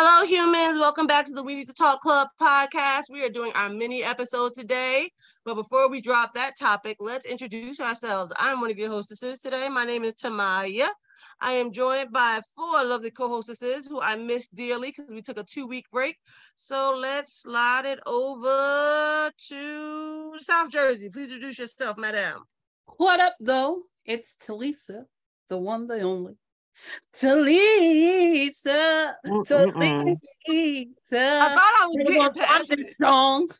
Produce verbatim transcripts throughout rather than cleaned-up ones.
Hello, humans. Welcome back to the We Need to Talk Club podcast. We are doing our mini episode today. But before we drop that topic, let's introduce ourselves. I'm one of your hostesses today. My name is Tamaya. I am joined by four lovely co-hostesses who I miss dearly because we took a two-week break. So let's slide it over to South Jersey. Please introduce yourself, madam. What up, though? It's Talisa, the one, the only. Talisa, Talisa. I thought I was getting past this song.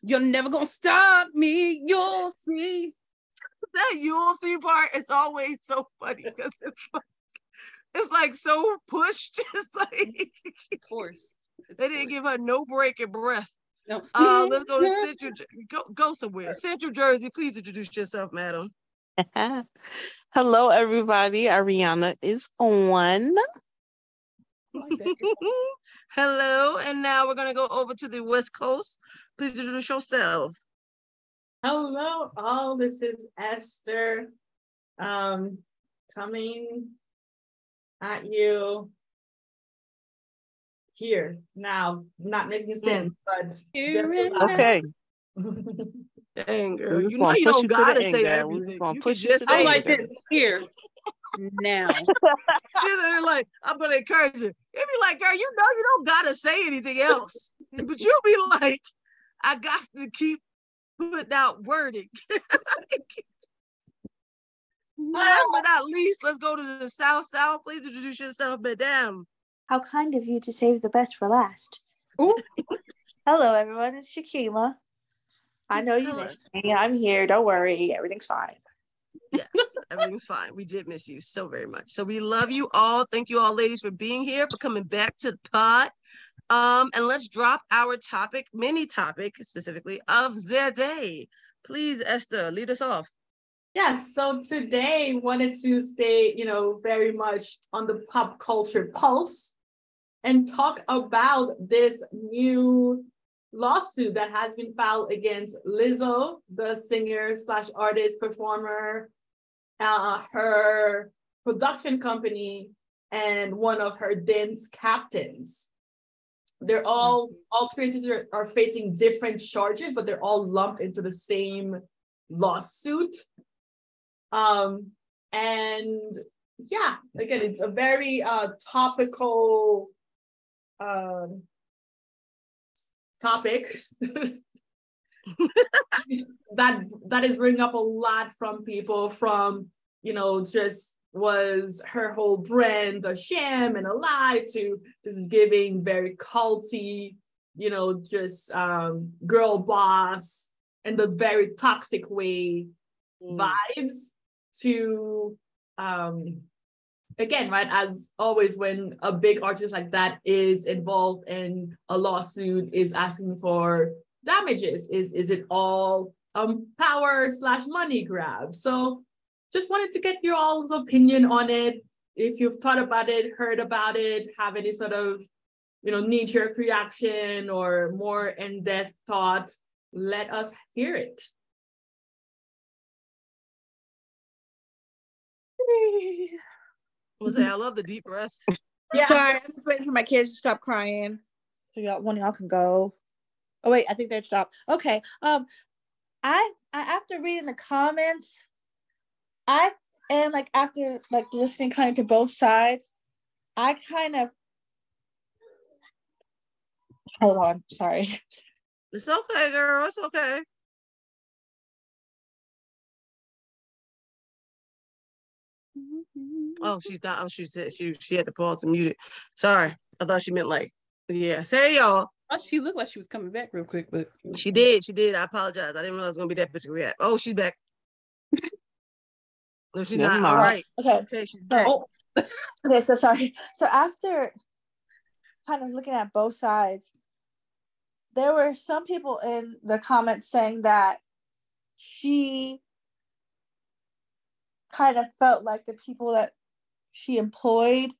You're never gonna stop me. You'll see. That "you'll see" part is always so funny because it's like it's like so pushed. It's like, of course, it's they didn't give her no break and breath. No. Uh, let's go to Central. Go go somewhere. Central Jersey. Please introduce yourself, madam. Hello, everybody. Ariana is on. Hello, and now we're going to go over to the West Coast. Please introduce yourself. Hello, all. This is Esther um, coming at you here now. Not making sense, but okay. Anger, you know you don't gotta say that. We're just gonna push you. I like it here now. She's like, I'm gonna encourage you. It'd be like, girl, you know you don't gotta say anything else, but you'll be like, I got to keep putting out wording. Last but not least, let's go to the South South. Please introduce yourself, madam. How kind of you to save the best for last. Hello, everyone. It's Shakima. I know you missed me. I'm here. Don't worry. Everything's fine. Yes, everything's fine. We did miss you so very much. So we love you all. Thank you all, ladies, for being here, for coming back to the pod. Um, and let's drop our topic, mini topic specifically, of the day. Please, Esther, lead us off. Yes. So today wanted to stay, you know, very much on the pop culture pulse and talk about this new lawsuit that has been filed against Lizzo, the singer slash artist performer, uh, her production company, and one of her dance captains. They're all, all creators are, are facing different charges, but they're all lumped into the same lawsuit. Um, and yeah, again, it's a very uh, topical uh, topic that that is bringing up a lot from people, from, you know, just was her whole brand a sham and a lie, to this is giving very culty, you know, just um girl boss and the very toxic way mm. vibes to um again, right, as always, when a big artist like that is involved in a lawsuit, is asking for damages, is is it all um power slash money grab? So just wanted to get your all's opinion on it. If you've thought about it, heard about it, have any sort of, you know, knee-jerk reaction or more in-depth thought, let us hear it. We'll say, I love the deep breath. Yeah. Sorry, I'm just waiting for my kids to stop crying. So y'all, one of y'all can go. Oh wait, I think they're stopped. Okay. Um, I, I after reading the comments, I and like after like listening kind of to both sides, I kind of hold on. Sorry. It's okay, girl. It's okay. Oh, she's not. Oh, she said she she had to pause to mute it. Sorry, I thought she meant like, yeah. Say y'all. Oh, she looked like she was coming back real quick, but she did. She did. I apologize. I didn't realize it was gonna be that particular react. Oh, she's back. No, she's no, not. All right. Okay. Okay, she's back. Oh. Okay. So sorry. So after kind of looking at both sides, there were some people in the comments saying that she kind of felt like the people that she employed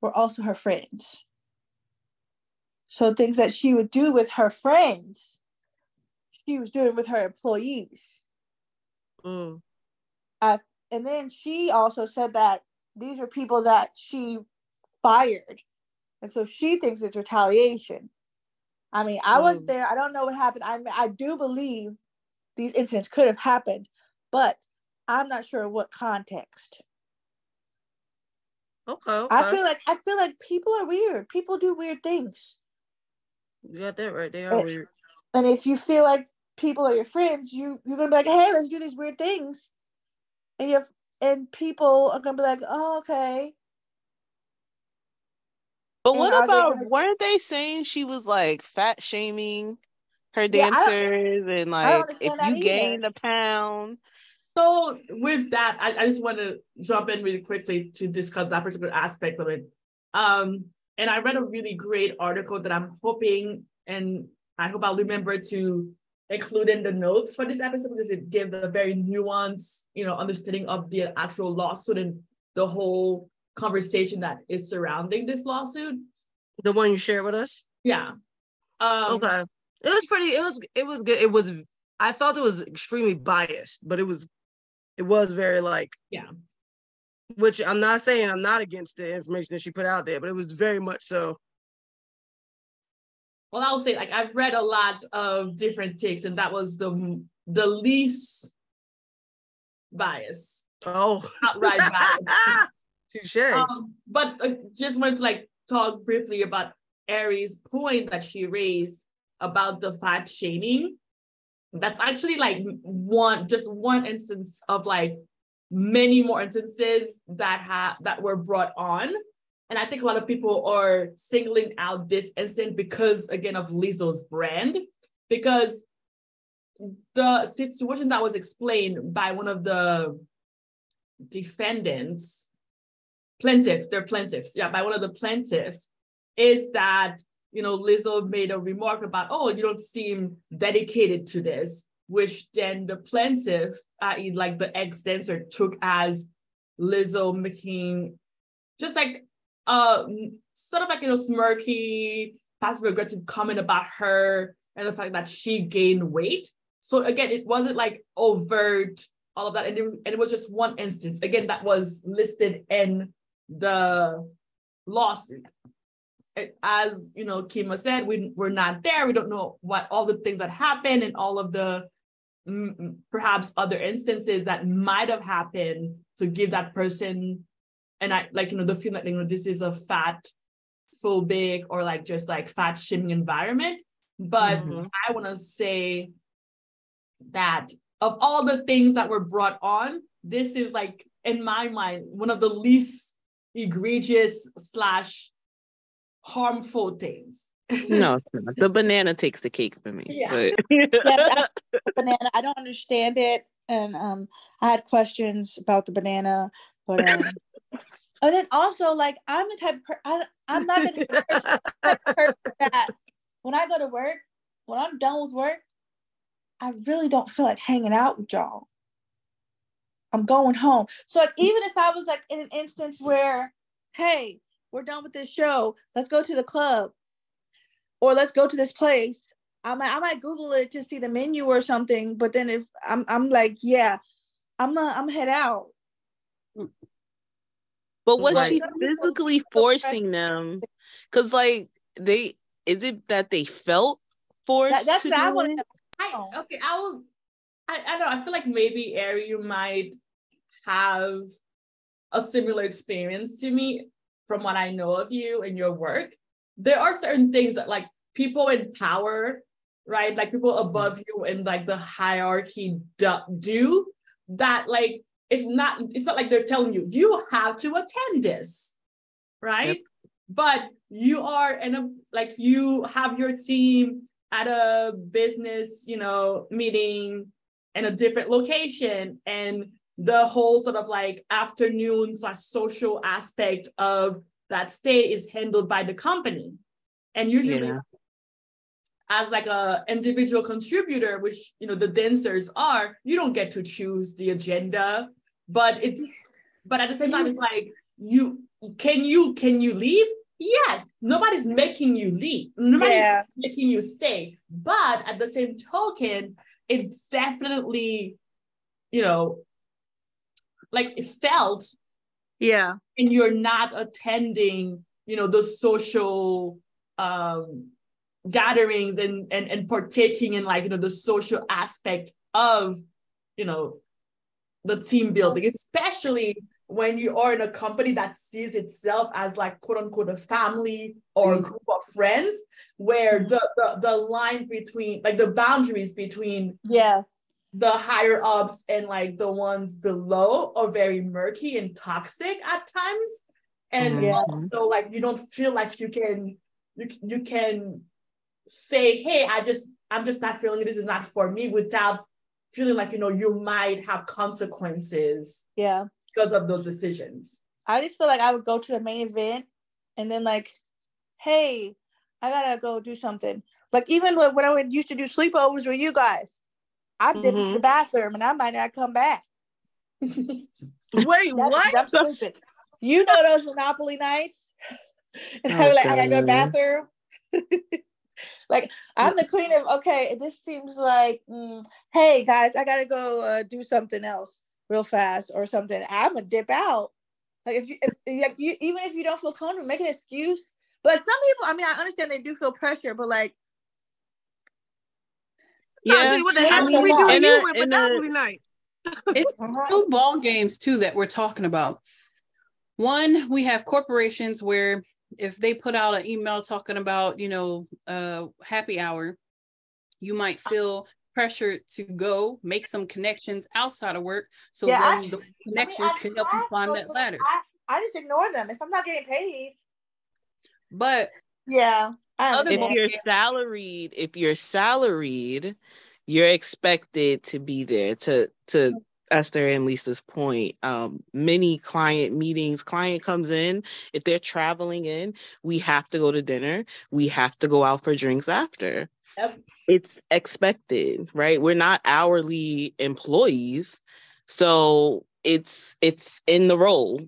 were also her friends. So things that she would do with her friends, she was doing with her employees. Mm. Uh, and then she also said that these were people that she fired And so she thinks it's retaliation. I mean, I mm. was there. I don't know what happened. I I do believe these incidents could have happened, but I'm not sure what context. Okay, okay. I feel like I feel like people are weird. People do weird things. You got that right. They are and, weird. And if you feel like people are your friends, you you're gonna be like, hey, let's do these weird things. And you and people are gonna be like, oh, okay. But and what about, they, weren't they saying she was like fat shaming her dancers yeah, and like if you gained a pound? So with that, I, I just want to jump in really quickly to discuss that particular aspect of it. Um, and I read a really great article that I'm hoping, and I hope I'll remember to include in the notes for this episode, because it gives a very nuanced, you know, understanding of the actual lawsuit and the whole conversation that is surrounding this lawsuit. The one you shared with us? Yeah. Um, okay. It was pretty, it was, it was good. It was, I felt it was extremely biased, but it was, it was very like, yeah. Which I'm not saying I'm not against the information that she put out there, but it was very much so. Well, I'll say, like, I've read a lot of different takes, and that was the the least biased. Oh, outright biased. Um, but I just wanted to like talk briefly about Ari's point that she raised about the fat shaming. That's actually like one, just one instance of like many more instances that have that were brought on, and I think a lot of people are singling out this incident because again of Lizzo's brand, because the situation that was explained by one of the defendants. Plaintiff, they're plaintiffs. Yeah, by one of the plaintiffs is that, you know, Lizzo made a remark about, oh, you don't seem dedicated to this, which then the plaintiff, that is like the ex-dancer, took as Lizzo making just like uh, sort of like, you know, smirky, passive-aggressive comment about her and the fact that she gained weight. So again, it wasn't like overt, all of that. And it, and it was just one instance, again, that was listed in the lawsuit. As you know, Kima said, we we're not there. We don't know what all the things that happened and all of the mm, perhaps other instances that might have happened to give that person and I like you know the feeling that you know this is a fat phobic or like just like fat shaming environment. But mm-hmm. I want to say that of all the things that were brought on, this is like in my mind one of the least egregious slash harmful things. No, it's not. The banana takes the cake for me. Yeah, yeah the banana. I don't understand it, and um, I had questions about the banana, but um, and then also like I'm the type of per- I, I'm not the type of person that when I go to work, when I'm done with work, I really don't feel like hanging out with y'all. I'm going home. So like, even if I was like in an instance where, hey, we're done with this show, let's go to the club or let's go to this place. I might, I might Google it to see the menu or something. But then if I'm, I'm like, yeah, I'm gonna, I'm head out. But was like, she physically forcing them? Cause like they, is it that they felt forced? That, that's to what I want to know. I, okay, I will. I, I don't know. I feel like maybe Ari, you might have a similar experience to me from what I know of you and your work. There are certain things that, like, people in power, right? Like, people above you in like the hierarchy do that. Like, it's not. It's not like they're telling you you have to attend this, right? Yep. But you are in a like you have your team at a business, you know, meeting in a different location, and the whole sort of like afternoon slash social aspect of that stay is handled by the company. And usually yeah. as like a individual contributor, which, you know, the dancers are, you don't get to choose the agenda, but it's, but at the same time, it's like, you, can you, can you leave? Yes, nobody's making you leave. Nobody's yeah. making you stay. But at the same token, it's definitely, you know, like it felt. Yeah. And you're not attending, you know, those social um, gatherings and, and, and partaking in, like, you know, the social aspect of, you know, the team building, especially when you are in a company that sees itself as, like, quote unquote, a family or a group of friends, where the, the, the line between, like, the boundaries between yeah the higher ups and, like, the ones below are very murky and toxic at times. And yeah. so, like, you don't feel like you can, you, you can say, hey, I just, I'm just not feeling it. This is not for me, without feeling like, you know, you might have consequences. Yeah. Because of those decisions. I just feel like I would go to the main event and then, like, hey, I gotta go do something. Like, even when I used to do sleepovers with you guys, I mm-hmm. did it to the bathroom and I might not come back. Wait, that's, what? That's that's... You know those Monopoly nights? And I'm like, I gotta go to the bathroom. Like, I'm the queen of, okay, this seems like, mm, hey, guys, I gotta go uh, do something else real fast or something. I'm gonna dip out. Like, if you, if, like you, even if you don't feel comfortable, make an excuse. But, like, some people, I mean, I understand they do feel pressure, but, like, yeah, see what the hell we do you with Monopoly night. It's two ball games too that we're talking about. One, we have corporations where if they put out an email talking about, you know, uh, happy hour, you might feel pressure to go make some connections outside of work, so yeah, then I, the connections I mean, can help you climb that ladder. I, I just ignore them if I'm not getting paid. But yeah, if you're salaried, if you're salaried, you're expected to be there. To to Esther and Lisa's point, um, many client meetings, client comes in, if they're traveling in, we have to go to dinner. We have to go out for drinks after. Yep. It's expected, right? We're not hourly employees, so it's it's in the role,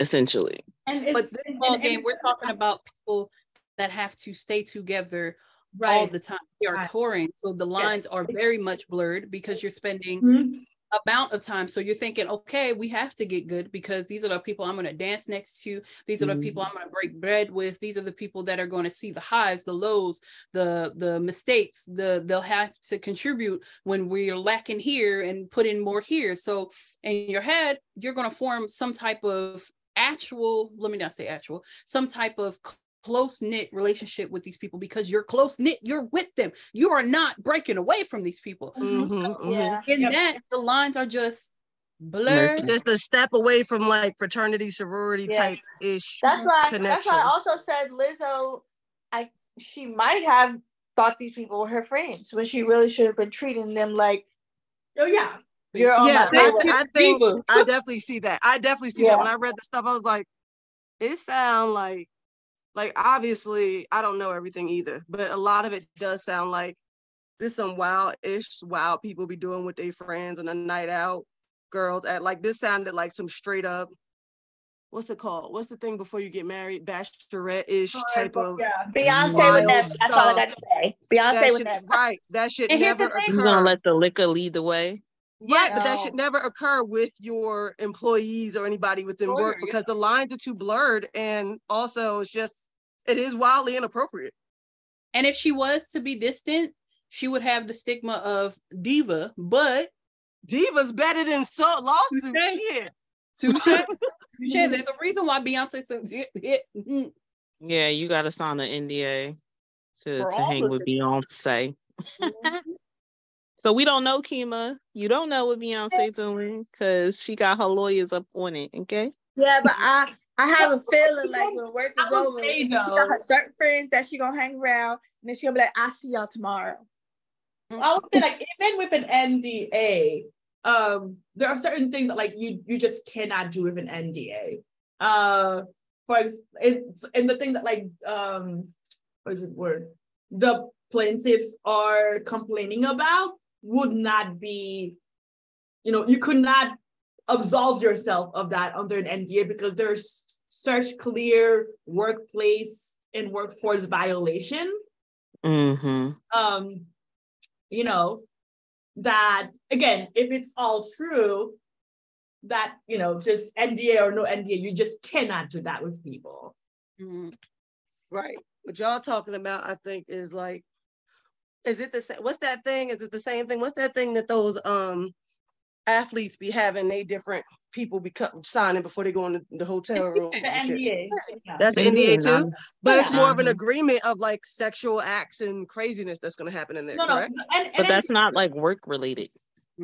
essentially. And it's, but this ball game, we're talking about people that have to stay together right. all the time. They are right. touring, so the lines yes. are very much blurred because you're spending mm-hmm. amount of time. So you're thinking, okay, we have to get good because these are the people I'm going to dance next to. These are the mm-hmm. people I'm going to break bread with. These are the people that are going to see the highs, the lows, the the mistakes. The they'll have to contribute when we're lacking here and put in more here. So in your head, you're going to form some type of actual, let me not say actual, some type of close-knit relationship with these people because you're close-knit, you're with them. You are not breaking away from these people. Mm-hmm, so mm-hmm. In yep. that, the lines are just blurred. Just a step away from, like, fraternity, sorority yeah. type-ish that's why connection. That's why I also said Lizzo, I she might have thought these people were her friends when she really should have been treating them like, oh yeah. You're yeah, I, I think I definitely see that. I definitely see yeah. that. When I read the stuff, I was like, it sounds like, like, obviously, I don't know everything either, but a lot of it does sound like there's some wild-ish, wild people be doing with their friends on a night out, girls at, like, this sounded like some straight-up, what's it called? What's the thing before you get married? Bachelorette-ish oh, type yeah. of Beyonce would never, that's all I got to say. Beyonce that would should, never. Right, that should and never occur. You're gonna let the liquor lead the way? Yeah, right, no. But that should never occur with your employees or anybody within sure, work because yeah. the lines are too blurred, and also it's just, it is wildly inappropriate. And if she was to be distant, she would have the stigma of diva, but diva's better than so lawsuit shit. Touché. Touché. There's a reason why Beyonce says it, it, mm. Yeah, you gotta sign an N D A to, to hang with Beyonce. Mm-hmm. So we don't know, Kima. You don't know what Beyonce's doing because she got her lawyers up on it, okay? Yeah, but I, I have a feeling like when work is over, she got her certain friends that she gonna hang around, and then she'll be like, I'll see y'all tomorrow. I would say, like, even with an N D A, um, there are certain things that, like, you you just cannot do with an N D A. Uh, for it's and the thing that, like, um, what is the word? The plaintiffs are complaining about would not be, you know, you could not absolve yourself of that under an N D A because there's such clear workplace and workforce violation. Mm-hmm. Um, you know, that again, if it's all true, that, you know, just N D A or no N D A, you just cannot do that with people. Mm-hmm. Right. What y'all talking about, I think, is like, is it the same? What's that thing? Is it the same thing? What's that thing that those um athletes be having? They different people become signing before they go in the, the hotel room. The N B A. Yeah. That's the N B A too, but yeah. It's more of an agreement of like sexual acts and craziness that's going to happen in there. No, correct? No, and, and but that's not like work related.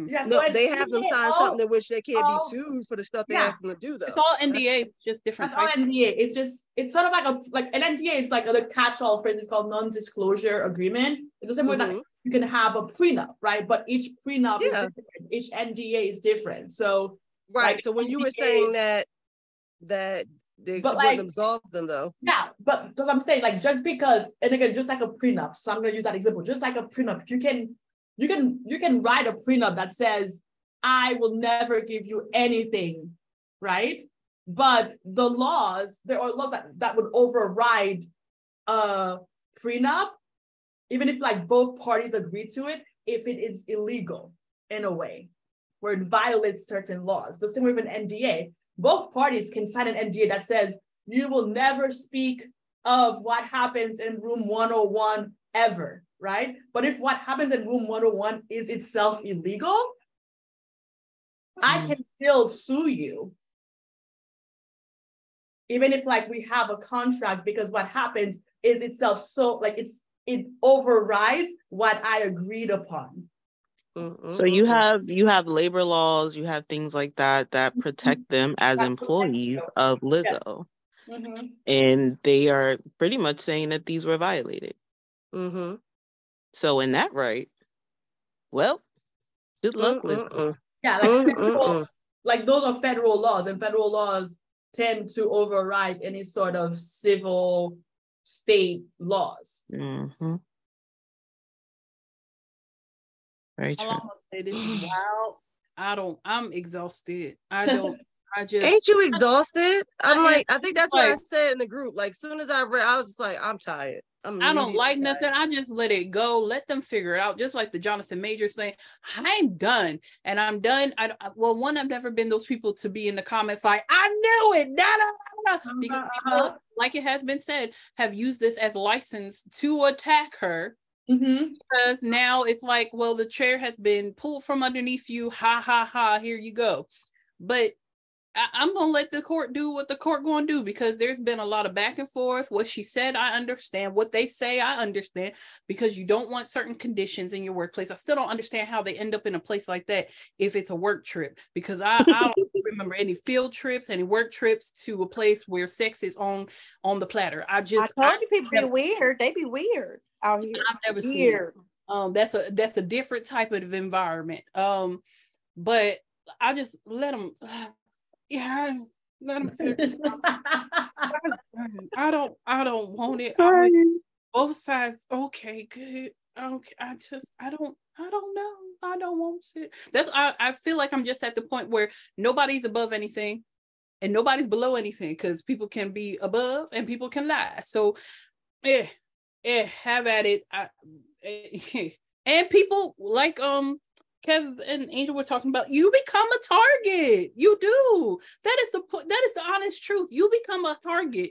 Yeah, so no, they have them sign all, something in which they can't all, be sued for the stuff they yeah. ask them to do, though. It's all N D A, just different. It's all N D A. It's just, it's sort of like a, like an N D A is like the catch-all phrase. It's called non-disclosure agreement. It's the same way that you can have a prenup, right? But each prenup yeah. is different. Each N D A is different. So, right. Like, so when N D A, you were saying that, that they wouldn't like, absolve them, though. Yeah, but because I'm saying, like, just because, and again, just like a prenup. So I'm going to use that example. Just like a prenup, you can. You can you can write a prenup that says, I will never give you anything, right? But the laws, there are laws that, that would override a prenup, even if like both parties agree to it, if it is illegal in a way, where it violates certain laws. The same with an N D A, both parties can sign an N D A that says, you will never speak of what happens in room one oh one ever. Right? But if what happens in room one oh one is itself illegal, mm-hmm. I can still sue you. Even if like we have a contract, because what happens is itself so like it's it overrides what I agreed upon. So you have you have labor laws, you have things like that that protect mm-hmm. them as that employees of Lizzo. Yes. Mm-hmm. And they are pretty much saying that these were violated. Mm-hmm. So in that right, well, good luck with uh, uh, uh. Yeah, like, federal, uh, uh, uh. like those are federal laws, and federal laws tend to override any sort of civil state laws. Mm-hmm. Very true. All I'm gonna say, this is wild. I don't. I'm exhausted. I don't. I just ain't you exhausted? I'm I like. I think that's like, what I said in the group. Like, soon as I read, I was just like, I'm tired. I don't like nothing. I just let it go. Let them figure it out. Just like the Jonathan Majors thing. I'm done. And I'm done. I, I, well, one, I've never been those people to be in the comments like, I knew it. Nah, nah, nah, nah. Because people, like it has been said, have used this as license to attack her. Mm-hmm. Because now it's like, well, the chair has been pulled from underneath you. Ha, ha, ha. Here you go. But I, I'm going to let the court do what the court going to do, because there's been a lot of back and forth. What she said, I understand. What they say, I understand, because you don't want certain conditions in your workplace. I still don't understand how they end up in a place like that if it's a work trip, because I, I don't remember any field trips, any work trips to a place where sex is on, on the platter. I just- I told you people be weird. They be weird out here. I've never seen it. Um, that's a, that's a different type of environment. Um, but I just let them- Yeah, let them figure it out. I don't, I don't want it. Sorry. Both sides. Okay, good. Okay, I just, I don't, I don't know. I don't want it. That's, I, I feel like I'm just at the point where nobody's above anything, and nobody's below anything, because people can be above and people can lie. So, eh, eh, have at it. I, eh, and people like, um. Kev and Angel were talking about, you become a target. You do. That is the that is the honest truth. You become a target.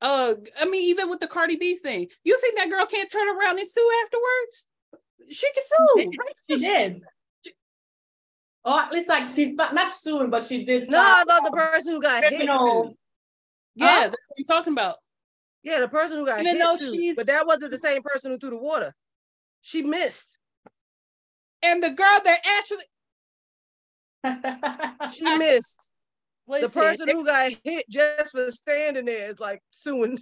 Uh, I mean, even with the Cardi B thing, you think that girl can't turn around and sue afterwards? She can sue. Right? She did. She, oh, at least like she's not, not suing, but she did. No, I thought the person who got criminal. hit. Yeah, uh, that's what I'm talking about. Yeah, the person who got even hit, sued, but that wasn't the same person who threw the water. She missed. And the girl that actually she missed Listen, the person who got hit just for standing there is like suing.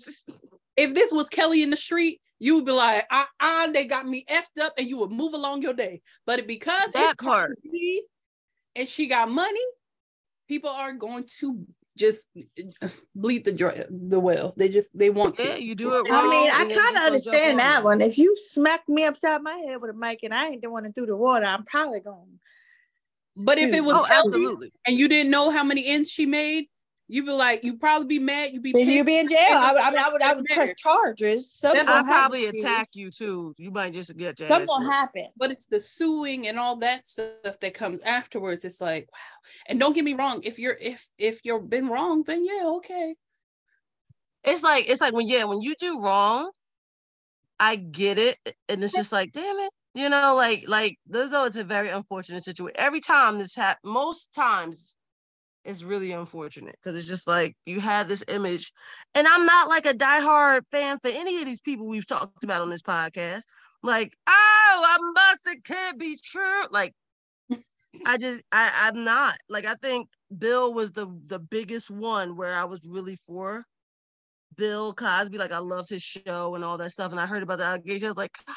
If this was Kelly in the street, you would be like, "Ah, ah, they got me effed up," and you would move along your day. But because that it's part me, and she got money, people are going to just bleed the dry, the well. They just they want. Yeah, to. You do it. Wrong, I mean, I kind of understand that on. one. If you smack me upside my head with a mic and I ain't the one to do the water, I'm probably gone. But if it was oh, absolutely, and you didn't know how many ends she made, You'd be like, you'd probably be mad. You'd be pissed. You'd be in jail. I would, I, mean, I would, I would press charges. Something I'll probably attack you too. You might just get jail. Something will happen. But it's the suing and all that stuff that comes afterwards. It's like, wow. And don't get me wrong. If you're, if, if you've been wrong, then yeah, okay. It's like, it's like when, yeah, when you do wrong, I get it. And it's just like, damn it. You know, like, like, Lizzo, it's a very unfortunate situation. Every time this happens, most times, it's really unfortunate because it's just like you had this image, and I'm not like a diehard fan for any of these people we've talked about on this podcast. Like, oh, I must, it can't be true. Like, I just, I, I'm not. Like, I think Bill was the the biggest one where I was really for Bill Cosby. Like, I loved his show and all that stuff, and I heard about the allegations. I was like, God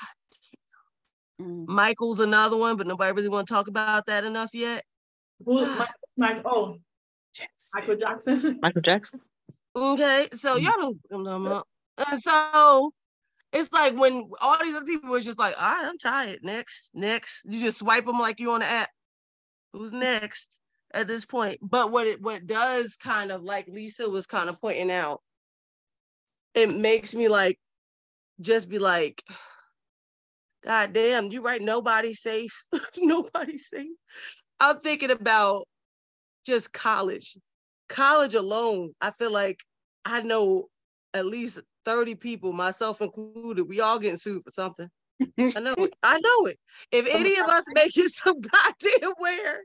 damn. Mm. Michael's another one, but nobody really want to talk about that enough yet. Who's Mike? Mike? Oh. Yes. Michael Jackson. Michael Jackson. Okay, so y'all don't. And so it's like when all these other people was just like, all right, I'm tired. Next, next. You just swipe them like you on the app. Who's next at this point? But what it what does kind of, like Lisa was kind of pointing out, it makes me like just be like, God damn, you right. Nobody's safe. Nobody's safe. I'm thinking about just college. College alone, I feel like I know at least thirty people, myself included, we all getting sued for something. I know it. I know it. If any of us make it some goddamn where,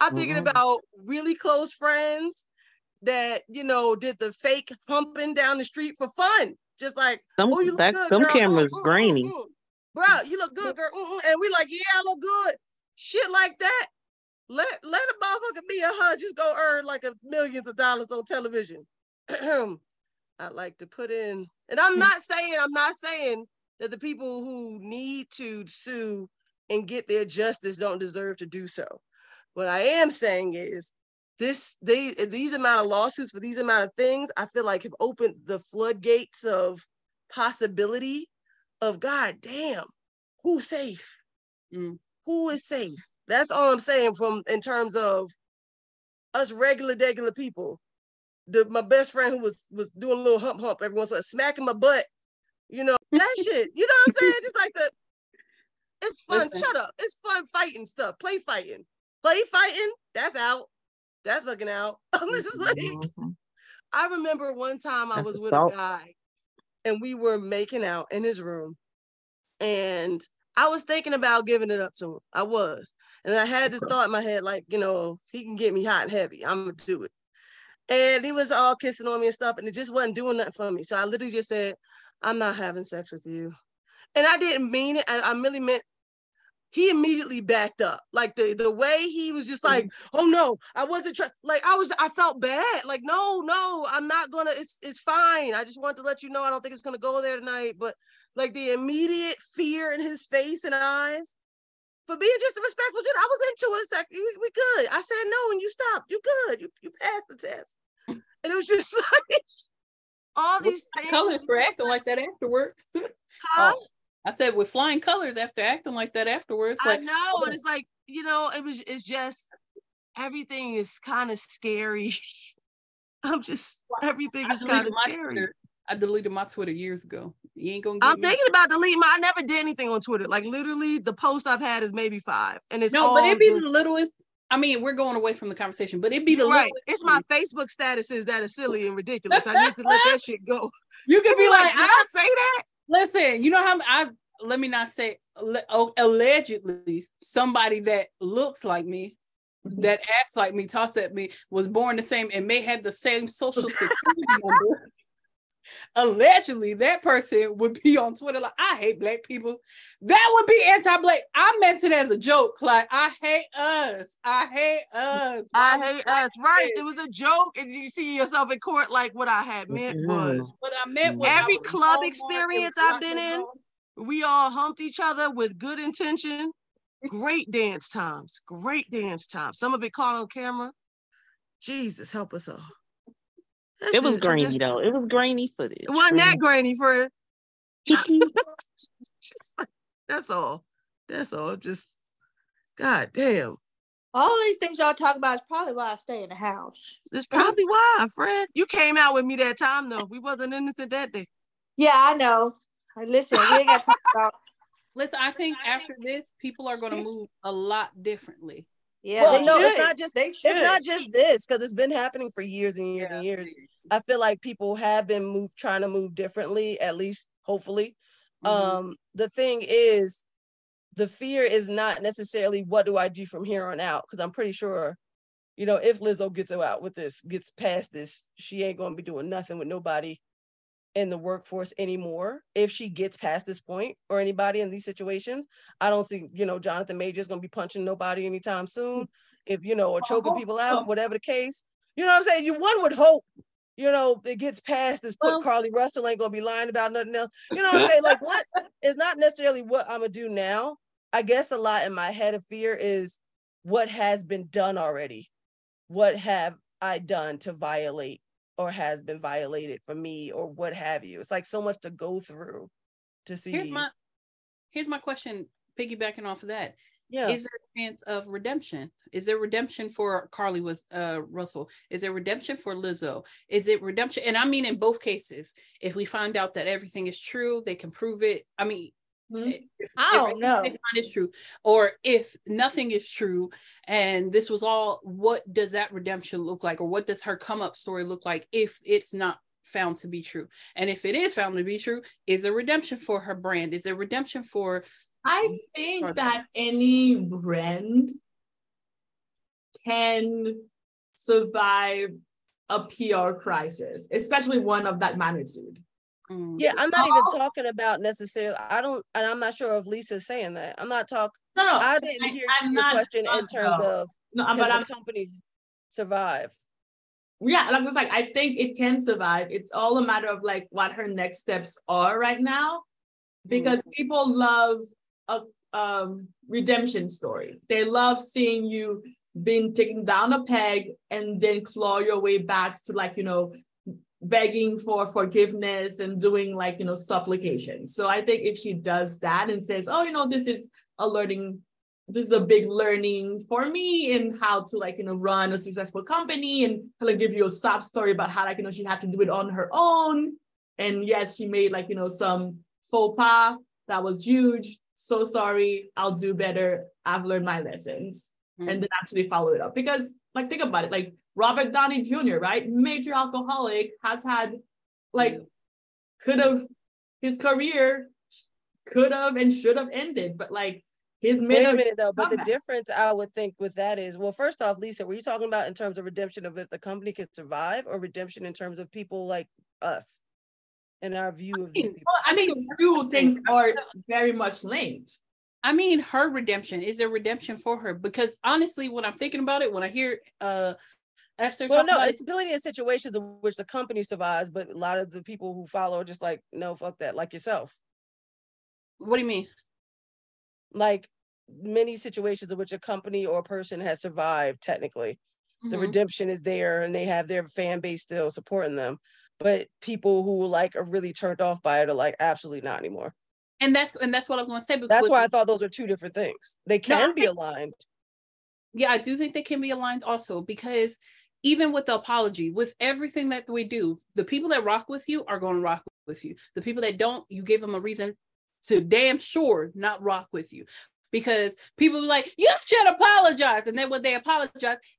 I'm thinking mm-hmm. about really close friends that, you know, did the fake humping down the street for fun. Just like, some, oh, you look that, good, some girl. Cameras ooh, ooh, grainy. Ooh, ooh. Bro, you look good, girl. Ooh, ooh. And we like, yeah, I look good. Shit like that. Let let a motherfucker be a her just go earn like a millions of dollars on television. I like to put in, and I'm not saying, I'm not saying that the people who need to sue and get their justice don't deserve to do so. What I am saying is this, these, these amount of lawsuits for these amount of things, I feel like have opened the floodgates of possibility of, God damn, who's safe? Mm. Who is safe? That's all I'm saying from in terms of us regular, regular people. The, my best friend who was was doing a little hump hump every once in a while, smacking my butt, you know, that shit. You know what I'm saying? Just like the, it's fun. Listen. Shut up. It's fun fighting stuff. Play fighting. Play fighting, that's out. That's fucking out. I'm just like, I remember one time I was with a guy and we were making out in his room, and I was thinking about giving it up to him. I was. And I had this thought in my head, like, you know, he can get me hot and heavy. I'm going to do it. And he was all kissing on me and stuff, and it just wasn't doing nothing for me. So I literally just said, I'm not having sex with you. And I didn't mean it. I, I really meant, he immediately backed up. Like, the, the way he was just like, oh, no, I wasn't trying. Like, I was, I felt bad. Like, no, no, I'm not going to. It's It's fine. I just wanted to let you know I don't think it's going to go there tonight. But like the immediate fear in his face and eyes for being just a respectful dude. I was into it. It's like, we, we good. I said no, and you stopped. You good. You you passed the test. And it was just like all these with things. Colors for acting like that afterwards. Huh? Oh, I said with flying colors after acting like that afterwards. Like, I know, oh. And it's like, you know, it was. It's just everything is kind of scary. I'm just everything is kind of scary. Twitter. I deleted my Twitter years ago. You ain't gonna. Get I'm me. Thinking about deleting my. I never did anything on Twitter. Like literally, the post I've had is maybe five, and it's no. All but it'd be just, the littlest. I mean, we're going away from the conversation, but it'd be the right. It's my Facebook statuses that are silly and ridiculous. I need to let that shit go. You could be like, like, did I say that? Listen, you know how I. Let me not say. Oh, allegedly, somebody that looks like me, that acts like me, talks at me, was born the same and may have the same social security number. Allegedly, that person would be on Twitter like, I hate black people. That would be anti-black. I meant it as a joke. Like, I hate us. I hate us. I hate us. Right. It was a joke. And you see yourself in court like what I had meant was. What I meant was every club experience I've been in, we all humped each other with good intention. Great dance times. Great dance times. Some of it caught on camera. Jesus, help us all. This it was is, grainy just, though. It was grainy footage. It wasn't that grainy for that's all. That's all. Just God damn. All these things y'all talk about is probably why I stay in the house. It's probably why, friend. You came out with me that time, though. We wasn't innocent that day. Yeah, I know. Listen, we ain't got to talk about. Listen, I think after this, people are going to move a lot differently. Yeah, well, no, should. it's not just it's not just this, because it's been happening for years and years yeah. and years. I feel like people have been move, trying to move differently, at least hopefully. Mm-hmm. Um, the thing is, the fear is not necessarily what do I do from here on out, because I'm pretty sure, you know, if Lizzo gets out with this, gets past this, she ain't going to be doing nothing with nobody in the workforce anymore. If she gets past this point, or anybody in these situations, I don't think, you know, Jonathan Majors is going to be punching nobody anytime soon, if, you know, or choking people out, whatever the case, you know what I'm saying? You one would hope, you know, it gets past this point. Well, Carlee Russell ain't going to be lying about nothing else. You know what I'm saying? Like, what? It's not necessarily what I'm going to do now. I guess a lot in my head of fear is what has been done already. What have I done to violate, or has been violated for me, or what have you? It's like so much to go through to see. Here's my, here's my question, piggybacking off of that. Yeah. Is there a chance of redemption? Is there redemption for Carlee was, uh, Russell? Is there redemption for Lizzo? Is it redemption? And I mean, in both cases, if we find out that everything is true, they can prove it. I mean, mm-hmm. if, I don't if know. It's true, or if nothing is true, and this was all, what does that redemption look like, or what does her come up story look like if it's not found to be true? And if it is found to be true, is there redemption for her brand? Is there redemption for? I think that them? any brand can survive a P R crisis, especially one of that magnitude. Yeah, I'm not even talking about necessarily. I don't, and I'm not sure if Lisa's saying that. I'm not talking. No, no, I didn't I, hear I'm your question in terms no. of no, can but the I'm, companies survive. Yeah, like I was like, I think it can survive. It's all a matter of like what her next steps are right now, because mm. people love a um, redemption story. They love seeing you being taken down a peg and then claw your way back to, like, you know, begging for forgiveness and doing, like, you know, supplication. So I think if she does that and says, oh, you know, this is a learning, this is a big learning for me in how to, like, you know, run a successful company, and kind of give you a sob story about how, like, you know, she had to do it on her own. And yes, she made, like, you know, some faux pas. That was huge. So sorry, I'll do better. I've learned my lessons. Mm-hmm. And then actually follow it up. Because, like, think about it, like, Robert Downey Junior, right? Major alcoholic, has had, like, yeah. could have, his career could have and should have ended, but, like, his Wait a minute, though, but the difference I would think with that is, well, first off, Lisa, were you talking about in terms of redemption of if the company could survive, or redemption in terms of people like us and our view I of mean, these people? Well, I think two things are very much linked. I mean, her redemption, is there redemption for her? Because honestly, when I'm thinking about it, when I hear, uh, Esther well, no, it's plenty of situations in which the company survives, but a lot of the people who follow are just like, no, fuck that, like yourself. What do you mean? Like many situations in which a company or a person has survived, technically. Mm-hmm. The redemption is there, and they have their fan base still supporting them. But people who, like, are really turned off by it are like, absolutely not anymore. And that's and that's what I was going to say. Because that's why I thought those are two different things. They can no, be aligned. Yeah, I do think they can be aligned also, because even with the apology, with everything that we do, the people that rock with you are going to rock with you. The people that don't, you give them a reason to damn sure not rock with you, because people are like, you should apologize. And then when they apologize,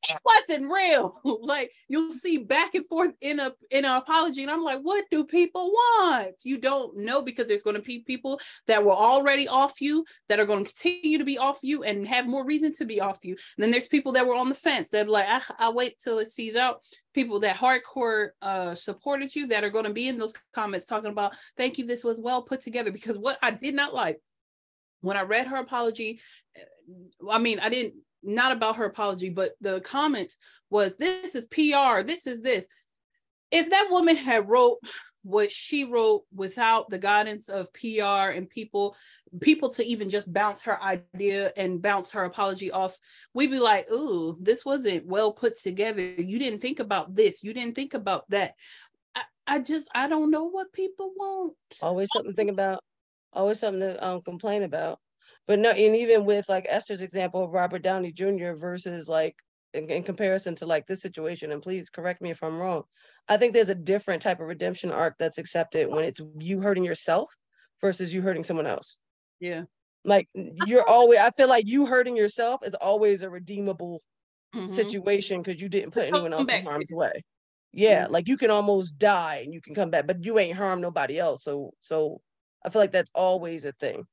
it wasn't real. Like, you'll see back and forth in a in an apology. And I'm like, what do people want? You don't know, because there's going to be people that were already off you that are going to continue to be off you and have more reason to be off you. And then there's people that were on the fence that are like, I, I'll wait till it sees out. People that hardcore uh, supported you that are going to be in those comments talking about, thank you, this was well put together. Because what I did not like when I read her apology, I mean, I didn't, not about her apology, but the comment was, this is P R, this is this. If that woman had wrote what she wrote without the guidance of P R and people, people to even just bounce her idea and bounce her apology off, we'd be like, ooh, this wasn't well put together. You didn't think about this. You didn't think about that. I, I just, I don't know what people want. Always something to think about. Always something to um, complain about. But no, and even with like Esther's example of Robert Downey Junior versus like in, in comparison to like this situation, and please correct me if I'm wrong, I think there's a different type of redemption arc that's accepted when it's you hurting yourself versus you hurting someone else. Yeah. Like you're always, I feel like you hurting yourself is always a redeemable mm-hmm. situation because you didn't put anyone else in harm's way. Yeah, mm-hmm. like you can almost die and you can come back, but you ain't harmed nobody else. So, so I feel like that's always a thing.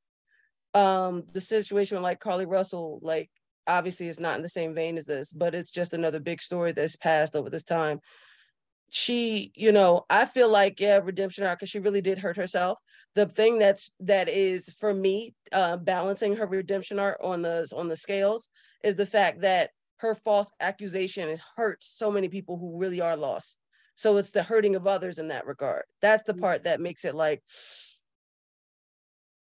Um, the situation like Carlee Russell, like obviously it's not in the same vein as this, but it's just another big story that's passed over this time. She, you know, I feel like, yeah, redemption arc, because she really did hurt herself. The thing that's that is for me, uh, balancing her redemption arc on the on the scales is the fact that her false accusation has hurt so many people who really are lost. So it's the hurting of others in that regard. That's the part that makes it like,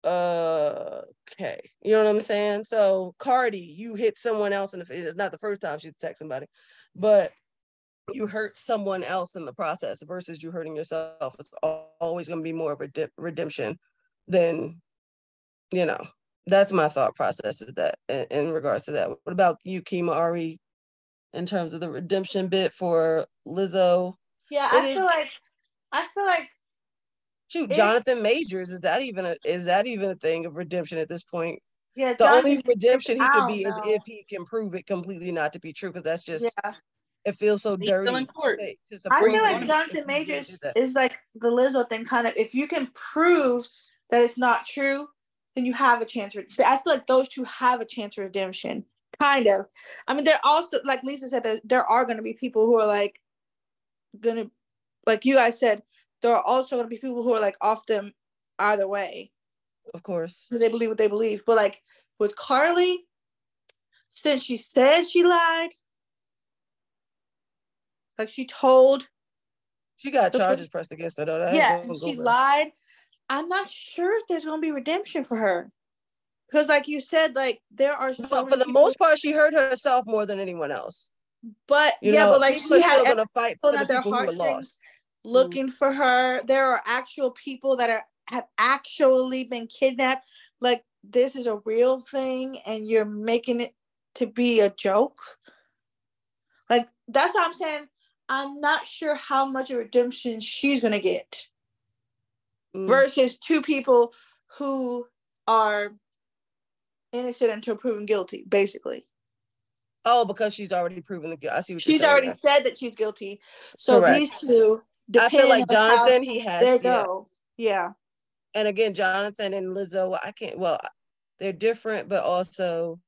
uh, okay, you know what I'm saying? So Cardi, you hit someone else in the face. It's not the first time she's attacked somebody, but you hurt someone else in the process versus you hurting yourself. It's always going to be more of a redemption than, you know, that's my thought process is that in, in regards to that. What about you, Kima, Ari, in terms of the redemption bit for Lizzo? Yeah, I it feel is, like, I feel like. Shoot, Jonathan Majors, is that even a, is that even a thing of redemption at this point? Yeah, the Jonathan, only redemption he could be know. is if he can prove it completely not to be true, because that's just, yeah. it feels so He's dirty. I feel like Jonathan Majors is like the Lizzo thing, kind of, if you can prove that it's not true, then you have a chance. For, I feel like those two have a chance for redemption, kind of. I mean, they're also, like Lisa said, that there are going to be people who are like, going to, like you guys said, there are also going to be people who are like off them either way. Of course. Because they believe what they believe. But like with Carlee, since she said she lied, like she told. She got charges the, pressed against her though. That yeah, she lied. I'm not sure if there's going to be redemption for her. Because like you said, like there are. So but for the most part, she hurt herself more than anyone else. But you yeah, know, but like she had still going to fight for the people who were lost. Looking mm-hmm. for her. There are actual people that are have actually been kidnapped. Like this is a real thing and you're making it to be a joke. Like that's what I'm saying. I'm not sure how much of redemption she's going to get mm. versus two people who are innocent until proven guilty, basically. Oh, because she's already proven the guilt. I see what she's you're saying. She's already said that she's guilty. So correct. These two, I feel like Jonathan, he has. They go. Yeah. yeah. And again, Jonathan and Lizzo, I can't, well, they're different, but also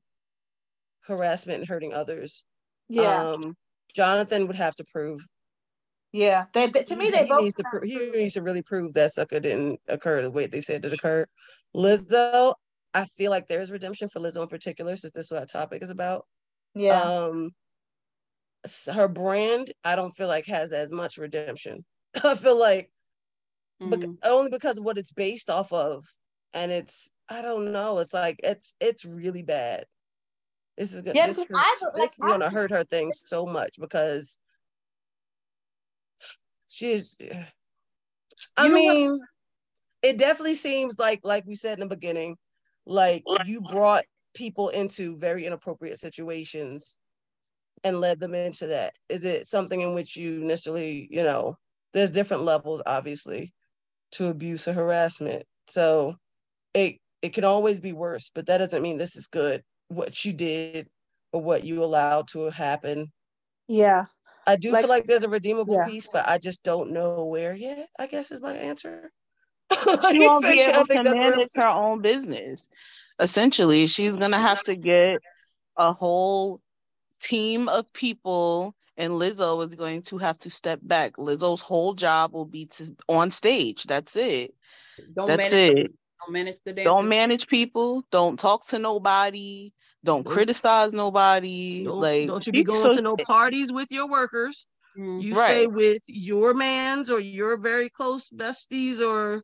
harassment and hurting others. Yeah. Um, Jonathan would have to prove. Yeah, they, they, to me, they he both. Needs to pro- he needs to really prove that sucker didn't occur the way they said it occurred. Lizzo, I feel like there's redemption for Lizzo in particular, since this is what our topic is about. Yeah. Um, her brand, I don't feel like has as much redemption. I feel like mm-hmm. beca- only because of what it's based off of, and it's I don't know. It's like it's it's really bad. This is gonna yeah, this, I, like, this is I, gonna hurt her thing so much because she's I mean want- it definitely seems like like we said in the beginning, like you brought people into very inappropriate situations and led them into that. Is it something in which you necessarily, you know, there's different levels obviously to abuse or harassment. So it it can always be worse, but that doesn't mean this is good. What you did or what you allowed to happen. Yeah. I do like, feel like there's a redeemable yeah. piece, but I just don't know where yet, I guess is my answer. She won't be able to manage her own business. Essentially, she's going to have to get a whole team of people, and Lizzo is going to have to step back. Lizzo's whole job will be to on stage. That's it. Don't That's manage- it. Don't manage the dancers. Don't manage people. Don't talk to nobody. Don't nope. criticize nobody. Nope. Like don't you be going so- to no parties with your workers. Mm-hmm. You right. stay with your mans or your very close besties or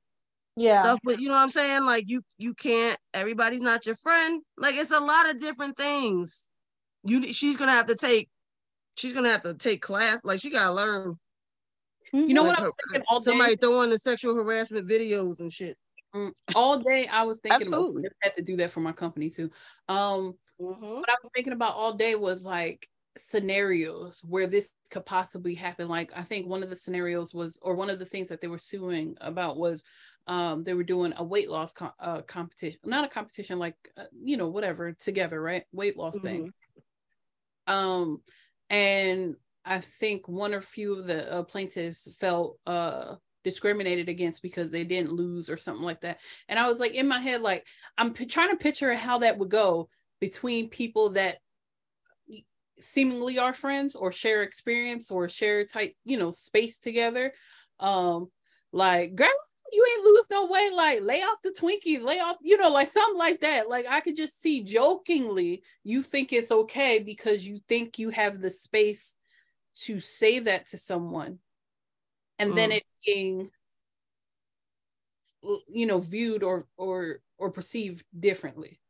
yeah. stuff with, you know what I'm saying? Like you you can't, everybody's not your friend. Like it's a lot of different things. You she's gonna have to take she's gonna have to take class. Like she gotta learn. You know like what I'm her, thinking all somebody day? Throwing the sexual harassment videos and shit. All day I was thinking Absolutely. about, I had to do that for my company too. Um, mm-hmm. What I was thinking about all day was like scenarios where this could possibly happen. Like I think one of the scenarios was, or one of the things that they were suing about was um, they were doing a weight loss co- uh, competition, not a competition, like, uh, you know, whatever together, right? Weight loss mm-hmm. thing. Um, and I think one or few of the uh, plaintiffs felt uh, discriminated against because they didn't lose or something like that. And I was like, in my head, like, I'm p- trying to picture how that would go between people that seemingly are friends or share experience or share type, you know, space together. Um, like, girl, you ain't lose no weight. Like, lay off the Twinkies, lay off, you know, like something like that. Like, I could just see jokingly, you think it's okay because you think you have the space to say that to someone, and mm. then it being, you know, viewed or or or perceived differently.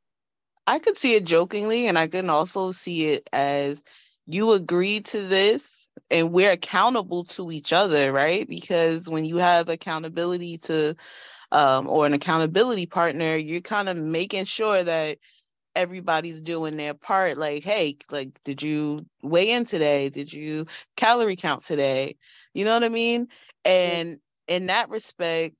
I could see it jokingly, and I can also see it as you agree to this and we're accountable to each other, right? Because when you have accountability to um, or an accountability partner, you're kind of making sure that everybody's doing their part. Like, hey, like, did you weigh in today? Did you calorie count today? You know what I mean? And yeah. in that respect,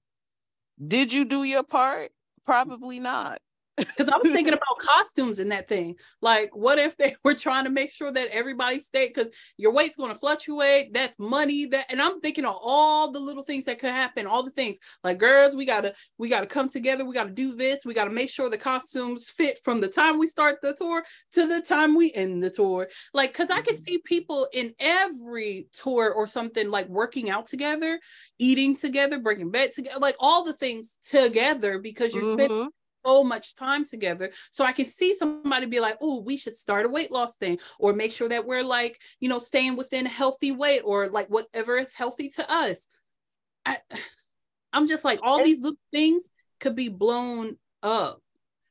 did you do your part? Probably not. Because I was thinking about costumes in that thing. Like, what if they were trying to make sure that everybody stayed? Because your weight's going to fluctuate. That's money. That, and I'm thinking of all the little things that could happen. All the things. Like, girls, we gotta we gotta come together. We gotta do this. We gotta make sure the costumes fit from the time we start the tour to the time we end the tour. Like, because I could see people in every tour or something like working out together, eating together, breaking bed together, like all the things together, because you're mm-hmm. spending so much time together. So I can see somebody be like, oh, we should start a weight loss thing, or make sure that we're like, you know, staying within a healthy weight, or like whatever is healthy to us. I, I'm just like, all these little things could be blown up.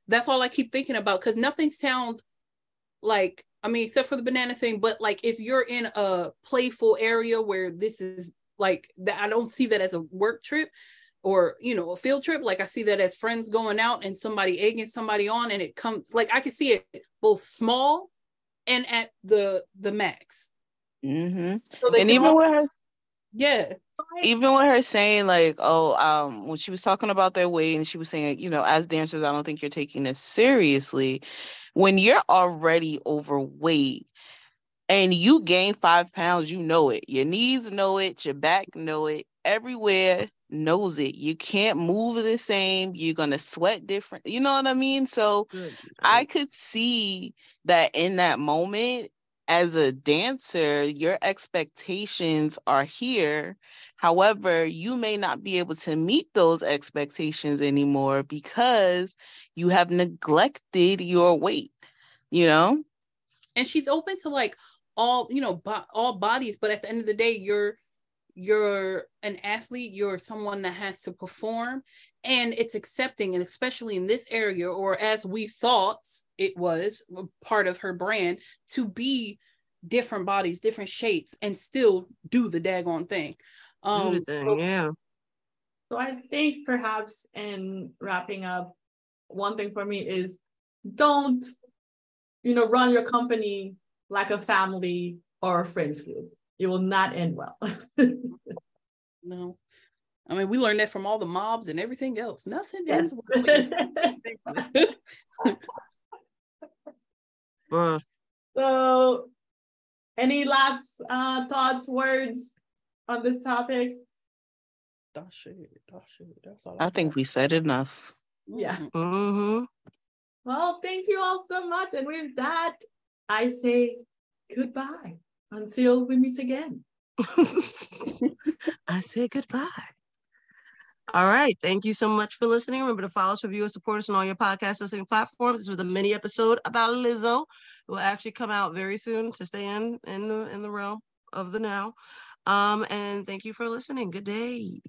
That's all I keep thinking about, because nothing sounds like, I mean, except for the banana thing, but like if you're in a playful area where this is like, that, I don't see that as a work trip, or, you know, a field trip. Like I see that as friends going out and somebody egging somebody on, and it comes, like I can see it both small and at the the max. Mm-hmm. So and even with her, yeah, even with her saying like, oh, um, when she was talking about their weight and she was saying, you know, as dancers, I don't think you're taking this seriously. When you're already overweight and you gain five pounds, you know it. Your knees know it. Your back know it. Everywhere knows it. You can't move the same. You're gonna sweat different. You know what I mean? So Good. I could see that in that moment, as a dancer, your expectations are here. However, you may not be able to meet those expectations anymore because you have neglected your weight, you know? And she's open to like all, you know, bo- all bodies, but at the end of the day, you're you're an athlete, you're someone that has to perform, and it's accepting, and especially in this area, or as we thought it was part of her brand, to be different bodies, different shapes, and still do the daggone thing. Um, do the thing, so, yeah. So I think perhaps in wrapping up, one thing for me is don't, you know, run your company like a family or a friends group. It will not end well. No. I mean, we learned that from all the mobs and everything else. Nothing ends well. So, any last uh, thoughts, words on this topic? That shit, that shit, that's all I, I think we said enough. Yeah. Mm-hmm. Well, thank you all so much. And with that, I say goodbye. Until we meet again. I say goodbye. All right. Thank you so much for listening. Remember to follow us, review, and support us on all your podcast listening platforms. This was a mini episode about Lizzo. It will actually come out very soon to stay in, in, the, in the realm of the now. Um, and thank you for listening. Good day.